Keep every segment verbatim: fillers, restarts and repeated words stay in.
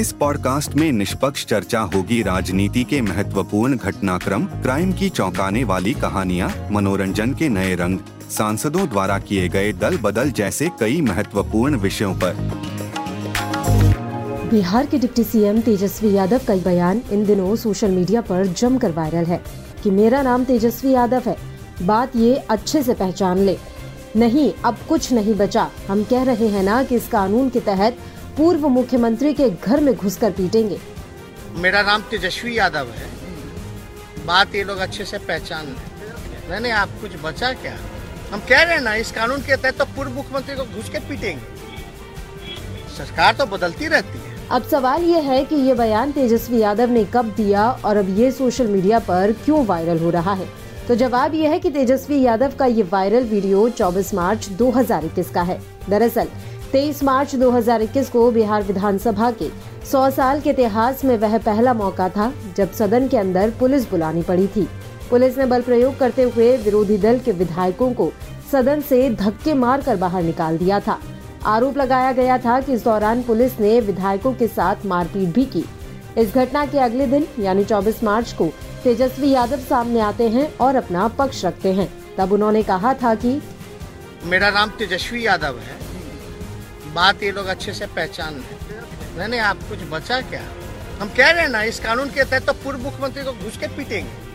इस पॉडकास्ट में निष्पक्ष चर्चा होगी राजनीति के महत्वपूर्ण घटनाक्रम, क्राइम की चौंकाने वाली कहानियाँ, मनोरंजन के नए रंग, सांसदों द्वारा किए गए दल बदल जैसे कई महत्वपूर्ण विषयों पर। बिहार के डिप्टी सीएम तेजस्वी यादव का बयान इन दिनों सोशल मीडिया पर जमकर वायरल है कि मेरा नाम तेजस्वी यादव है, बात ये अच्छे से पहचान ले, नहीं अब कुछ नहीं बचा, हम कह रहे हैं ना कि इस कानून के तहत पूर्व मुख्यमंत्री के घर में घुसकर पीटेंगे। मेरा नाम तेजस्वी यादव है, बात ये लोग अच्छे से पहचान लें, मैंने आप कुछ बचा क्या, हम कह रहे हैं ना इस कानून के तहत तो पूर्व मुख्यमंत्री को घुस के पीटेंगे। सरकार तो बदलती रहती है। अब सवाल ये है कि ये बयान तेजस्वी यादव ने कब दिया और अब ये सोशल मीडिया पर क्यों वायरल हो रहा है। तो जवाब यह है कि तेजस्वी यादव का ये वायरल वीडियो चौबीस मार्च दो हज़ार इक्कीस का है। दरअसल तेईस मार्च दो हज़ार इक्कीस को बिहार विधानसभा के सौ साल के इतिहास में वह पहला मौका था जब सदन के अंदर पुलिस बुलानी पड़ी थी। पुलिस ने बल प्रयोग करते हुए विरोधी दल के विधायकों को सदन से धक्के मार कर बाहर निकाल दिया था। आरोप लगाया गया था कि इस दौरान पुलिस ने विधायकों के साथ मारपीट भी की। इस घटना के अगले दिन यानी चौबीस मार्च को तेजस्वी यादव सामने आते हैं और अपना पक्ष रखते हैं। तब उन्होंने कहा था कि मेरा नाम तेजस्वी यादव है, बात ये लोग अच्छे से पहचान लें, मैंने आप कुछ बचा क्या, हम कह रहे हैं ना इस कानून के तहत तो पूर्व मुख्यमंत्री को घुस के पीटेंगे।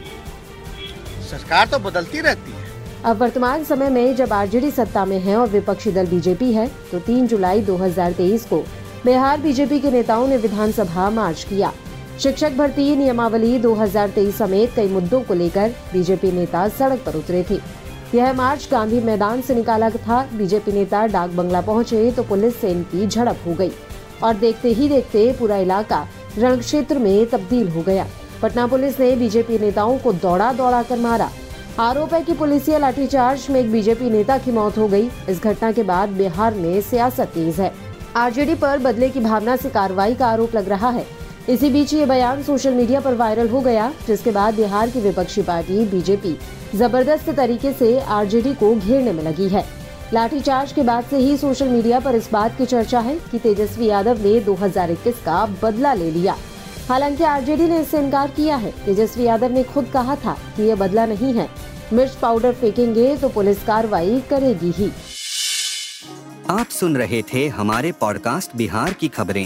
सरकार तो बदलती रहती है। अब वर्तमान समय में जब आरजेडी सत्ता में है और विपक्षी दल बीजेपी है तो तीन जुलाई दो हज़ार तेईस को बिहार बीजेपी के नेताओं ने विधानसभा मार्च किया। शिक्षक भर्ती नियमावली दो हज़ार तेईस समेत कई मुद्दों को लेकर बीजेपी नेता सड़क पर उतरे थे। यह मार्च गांधी मैदान से निकाला था। बीजेपी नेता डाक बंगला पहुंचे तो पुलिस से इनकी झड़प हो गई और देखते ही देखते पूरा इलाका रणक्षेत्र में तब्दील हो गया। पटना पुलिस ने बीजेपी नेताओं को दौड़ा दौड़ा कर मारा। आरोप है कि पुलिसिया लाठीचार्ज में एक बीजेपी नेता की मौत हो गई। इस घटना के बाद बिहार में सियासत तेज है। आरजेडी पर बदले की भावना से कार्रवाई का आरोप लग रहा है। इसी बीच ये बयान सोशल मीडिया पर वायरल हो गया, जिसके बाद बिहार की विपक्षी पार्टी बीजेपी जबरदस्त तरीके से आरजेडी को घेरने में लगी है। लाठीचार्ज के बाद से ही सोशल मीडिया पर इस बात की चर्चा है कि तेजस्वी यादव ने दो हज़ार इक्कीस का बदला ले लिया। हालांकि आरजेडी ने इससे इनकार किया है। तेजस्वी यादव ने खुद कहा था कि ये बदला नहीं है, मिर्च पाउडर फेंकेंगे तो पुलिस कार्रवाई करेगी ही। आप सुन रहे थे हमारे पॉडकास्ट बिहार की खबरें।